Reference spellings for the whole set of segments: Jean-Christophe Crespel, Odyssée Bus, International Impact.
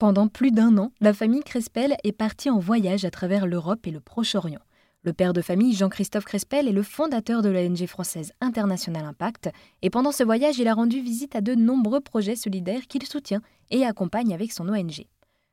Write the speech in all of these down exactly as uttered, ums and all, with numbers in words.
Pendant plus d'un an, la famille Crespel est partie en voyage à travers l'Europe et le Proche-Orient. Le père de famille, Jean-Christophe Crespel, est le fondateur de l'O N G française International Impact et pendant ce voyage, il a rendu visite à de nombreux projets solidaires qu'il soutient et accompagne avec son O N G.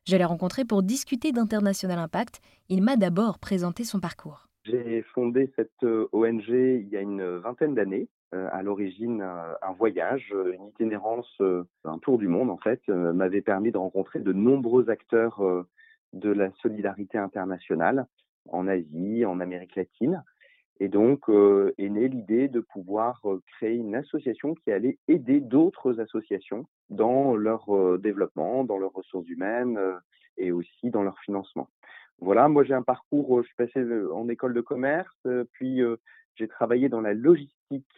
Je l'ai rencontré pour discuter d'International Impact. Il m'a d'abord présenté son parcours. J'ai fondé cette O N G il y a une vingtaine d'années. Euh, à l'origine, un, un voyage, une itinérance, euh, un tour du monde en fait, euh, m'avait permis de rencontrer de nombreux acteurs euh, de la solidarité internationale en Asie, en Amérique latine. Et donc euh, est née l'idée de pouvoir euh, créer une association qui allait aider d'autres associations dans leur euh, développement, dans leurs ressources humaines euh, et aussi dans leur financement. Voilà, moi j'ai un parcours, euh, je suis passé en école de commerce, euh, puis euh, j'ai travaillé dans la logistique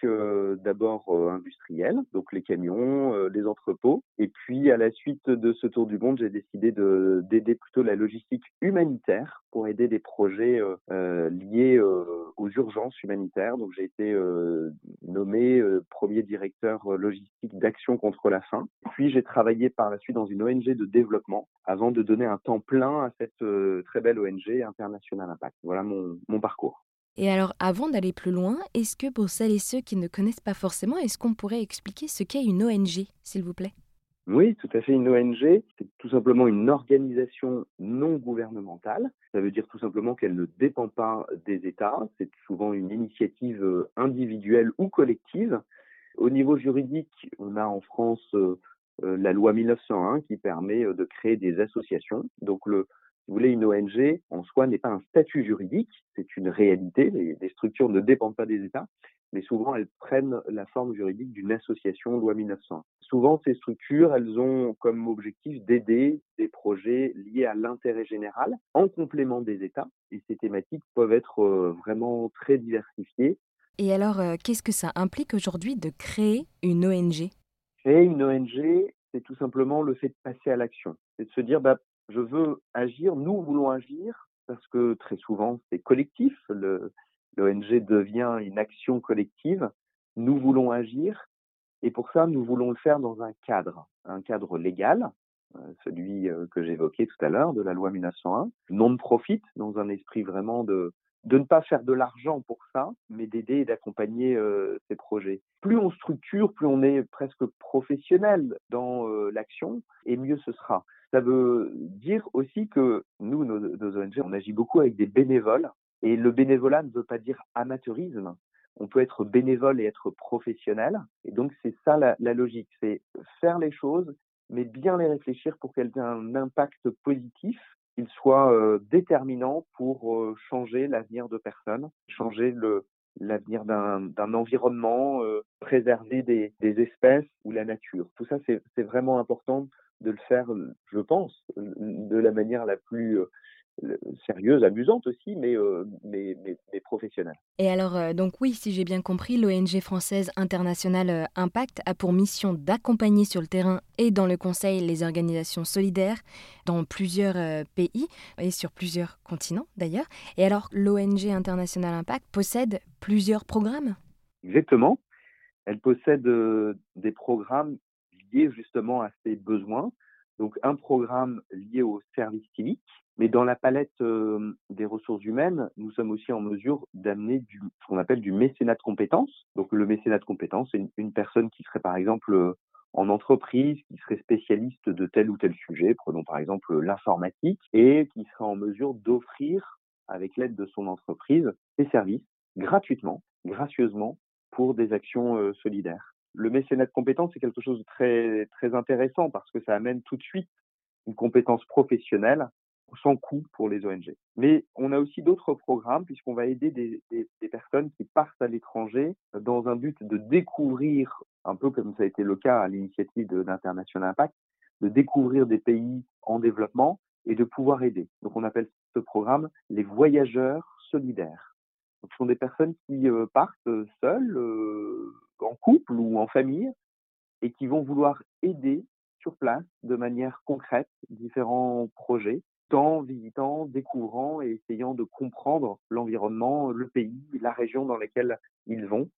euh, d'abord euh, industrielle, donc les camions, euh, les entrepôts. Et puis à la suite de ce tour du monde, j'ai décidé de, d'aider plutôt la logistique humanitaire pour aider des projets euh, euh, liés euh, aux urgences humanitaires. Donc j'ai été euh, nommé euh, premier directeur logistique d'Action contre la faim. Puis j'ai travaillé par la suite dans une O N G de développement avant de donner un temps plein à cette euh, très belle O N G International Impact. Voilà mon, mon parcours. Et alors, avant d'aller plus loin, est-ce que pour celles et ceux qui ne connaissent pas forcément, est-ce qu'on pourrait expliquer ce qu'est une O N G, s'il vous plaît ? Oui, tout à fait. Une O N G, c'est tout simplement une organisation non gouvernementale. Ça veut dire tout simplement qu'elle ne dépend pas des États. C'est souvent une initiative individuelle ou collective. Au niveau juridique, on a en France euh, la loi mille neuf cent un qui permet de créer des associations. Donc, le Si vous voulez, une O N G, en soi, n'est pas un statut juridique, c'est une réalité. Les, les structures ne dépendent pas des États, mais souvent, elles prennent la forme juridique d'une association loi mille neuf cent un. Souvent, ces structures, elles ont comme objectif d'aider des projets liés à l'intérêt général en complément des États, et ces thématiques peuvent être vraiment très diversifiées. Et alors, qu'est-ce que ça implique aujourd'hui de créer une O N G ? Créer une O N G, c'est tout simplement le fait de passer à l'action. C'est de se dire... bah, je veux agir, nous voulons agir, parce que très souvent c'est collectif, le, l'O N G devient une action collective, nous voulons agir, et pour ça nous voulons le faire dans un cadre, un cadre légal, celui que j'évoquais tout à l'heure, de la loi mille neuf cent un, non-profit, dans un esprit vraiment de, de ne pas faire de l'argent pour ça, mais d'aider et d'accompagner euh, ces projets. Plus on structure, plus on est presque professionnel dans euh, l'action, et mieux ce sera. Ça veut dire aussi que nous, nos, nos O N G, on agit beaucoup avec des bénévoles. Et le bénévolat ne veut pas dire amateurisme. On peut être bénévole et être professionnel. Et donc, c'est ça la, la logique. C'est faire les choses, mais bien les réfléchir pour qu'elles aient un impact positif, qu'il soit euh, déterminant pour euh, changer l'avenir de personnes, changer le... l'avenir d'un, d'un environnement, euh, préserver des, des espèces ou la nature. Tout ça, c'est, c'est vraiment important de le faire, je pense, de la manière la plus euh, sérieuse, amusante aussi, mais, euh, mais, mais, mais professionnelle. Et alors, euh, donc oui, si j'ai bien compris, l'O N G française International Impact a pour mission d'accompagner sur le terrain et dans le conseil les organisations solidaires dans plusieurs euh, pays et sur plusieurs continents d'ailleurs. Et alors, l'O N G International Impact possède plusieurs programmes ? Exactement. Elle possède euh, des programmes liés justement à ces besoins. Donc, un programme lié aux services civiques. Mais dans la palette euh, des ressources humaines, nous sommes aussi en mesure d'amener du, ce qu'on appelle du mécénat de compétences. Donc, le mécénat de compétences, c'est une, une personne qui serait, par exemple, euh, en entreprise, qui serait spécialiste de tel ou tel sujet, prenons par exemple euh, l'informatique, et qui serait en mesure d'offrir, avec l'aide de son entreprise, des services gratuitement, gracieusement, pour des actions euh, solidaires. Le mécénat de compétences, c'est quelque chose de très, très intéressant parce que ça amène tout de suite une compétence professionnelle sans coût pour les O N G. Mais on a aussi d'autres programmes puisqu'on va aider des, des, des personnes qui partent à l'étranger dans un but de découvrir, un peu comme ça a été le cas à l'initiative de, d'International Impact, de découvrir des pays en développement et de pouvoir aider. Donc on appelle ce programme les voyageurs solidaires. Donc ce sont des personnes qui euh, partent seules, euh, en couple ou en famille, et qui vont vouloir aider sur place de manière concrète différents projets, en visitant, découvrant et essayant de comprendre l'environnement, le pays, la région dans laquelle ils vont,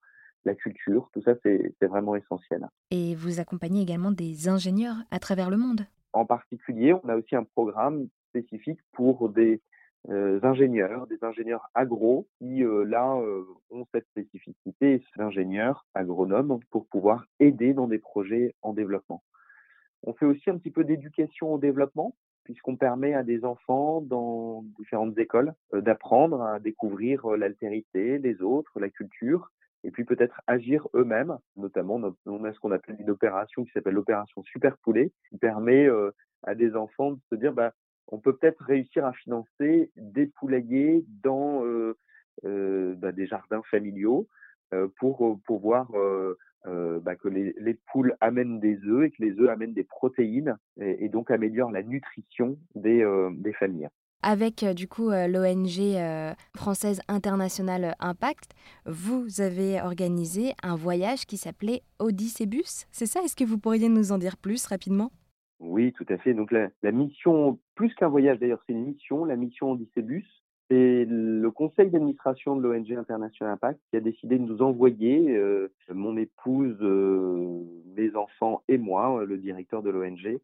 la culture, tout ça c'est, c'est vraiment essentiel. Et vous accompagnez également des ingénieurs à travers le monde ? en particulier, on a aussi un programme spécifique pour des euh, ingénieurs, des ingénieurs agro qui, euh, là, euh, ont cette spécificité, d'ingénieurs agronomes, pour pouvoir aider dans des projets en développement. On fait aussi un petit peu d'éducation au développement, puisqu'on permet à des enfants dans différentes écoles euh, d'apprendre à découvrir euh, l'altérité, les autres, la culture, et puis peut-être agir eux-mêmes. Notamment, on a ce qu'on appelle une opération qui s'appelle l'opération Super Poulet, qui permet euh, à des enfants de se dire bah, on peut peut-être réussir à financer des poulaillers dans euh, euh, bah, des jardins familiaux euh, pour pouvoir euh, Euh, bah, que les, les poules amènent des œufs et que les œufs amènent des protéines et, et donc améliorent la nutrition des, euh, des familles. Avec euh, du coup euh, l'O N G euh, française International Impact, vous avez organisé un voyage qui s'appelait Odyssée Bus, c'est ça? Est-ce que vous pourriez nous en dire plus rapidement? Oui, tout à fait. Donc la, la mission, plus qu'un voyage d'ailleurs, c'est une mission, la mission Odyssée Bus. C'est le conseil d'administration de l'O N G International Impact qui a décidé de nous envoyer, euh, mon épouse, euh, mes enfants et moi, le directeur de l'O N G,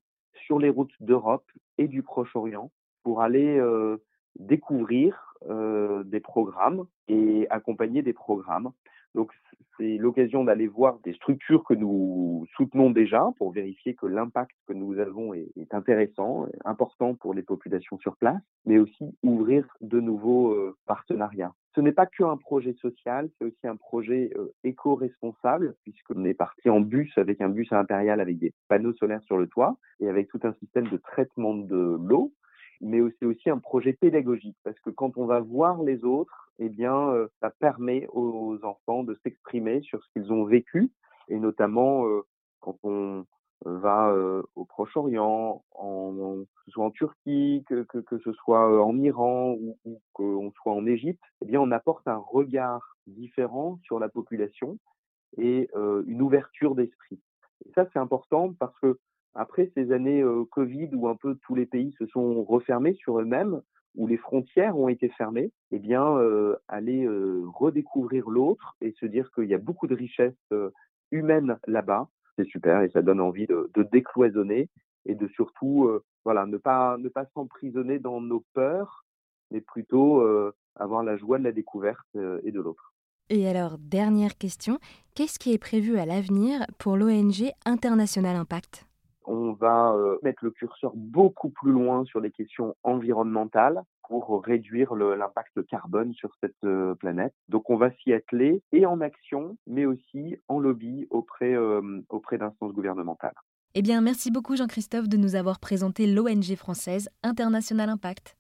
sur les routes d'Europe et du Proche-Orient pour aller euh, découvrir euh, des programmes et accompagner des programmes. Donc, c'est l'occasion d'aller voir des structures que nous soutenons déjà pour vérifier que l'impact que nous avons est, est intéressant, important pour les populations sur place, mais aussi ouvrir de nouveaux euh, partenariats. Ce n'est pas qu'un projet social, c'est aussi un projet euh, éco-responsable, puisqu'on est parti en bus, avec un bus impérial avec des panneaux solaires sur le toit et avec tout un système de traitement de l'eau, mais c'est aussi un projet pédagogique, parce que quand on va voir les autres, eh bien, euh, ça permet aux enfants de s'exprimer sur ce qu'ils ont vécu, et notamment euh, quand on va euh, au Proche-Orient, en, en, que ce soit en Turquie, que, que, que ce soit en Iran ou, ou qu'on soit en Égypte, eh bien, on apporte un regard différent sur la population et euh, une ouverture d'esprit. Et ça, c'est important parce que après ces années euh, Covid où un peu tous les pays se sont refermés sur eux-mêmes, où les frontières ont été fermées, eh bien, euh, aller euh, redécouvrir l'autre et se dire qu'il y a beaucoup de richesses euh, humaines là-bas, c'est super et ça donne envie de, de décloisonner et de surtout euh, voilà, ne pas, ne pas s'emprisonner dans nos peurs, mais plutôt euh, avoir la joie de la découverte euh, et de l'autre. Et alors, dernière question, qu'est-ce qui est prévu à l'avenir pour l'O N G International Impact ? On va euh, mettre le curseur beaucoup plus loin sur les questions environnementales pour réduire le, l'impact carbone sur cette euh, planète. Donc on va s'y atteler et en action, mais aussi en lobby auprès, euh, auprès d'instances gouvernementales. Eh bien, merci beaucoup Jean-Christophe de nous avoir présenté l'O N G française International Impact.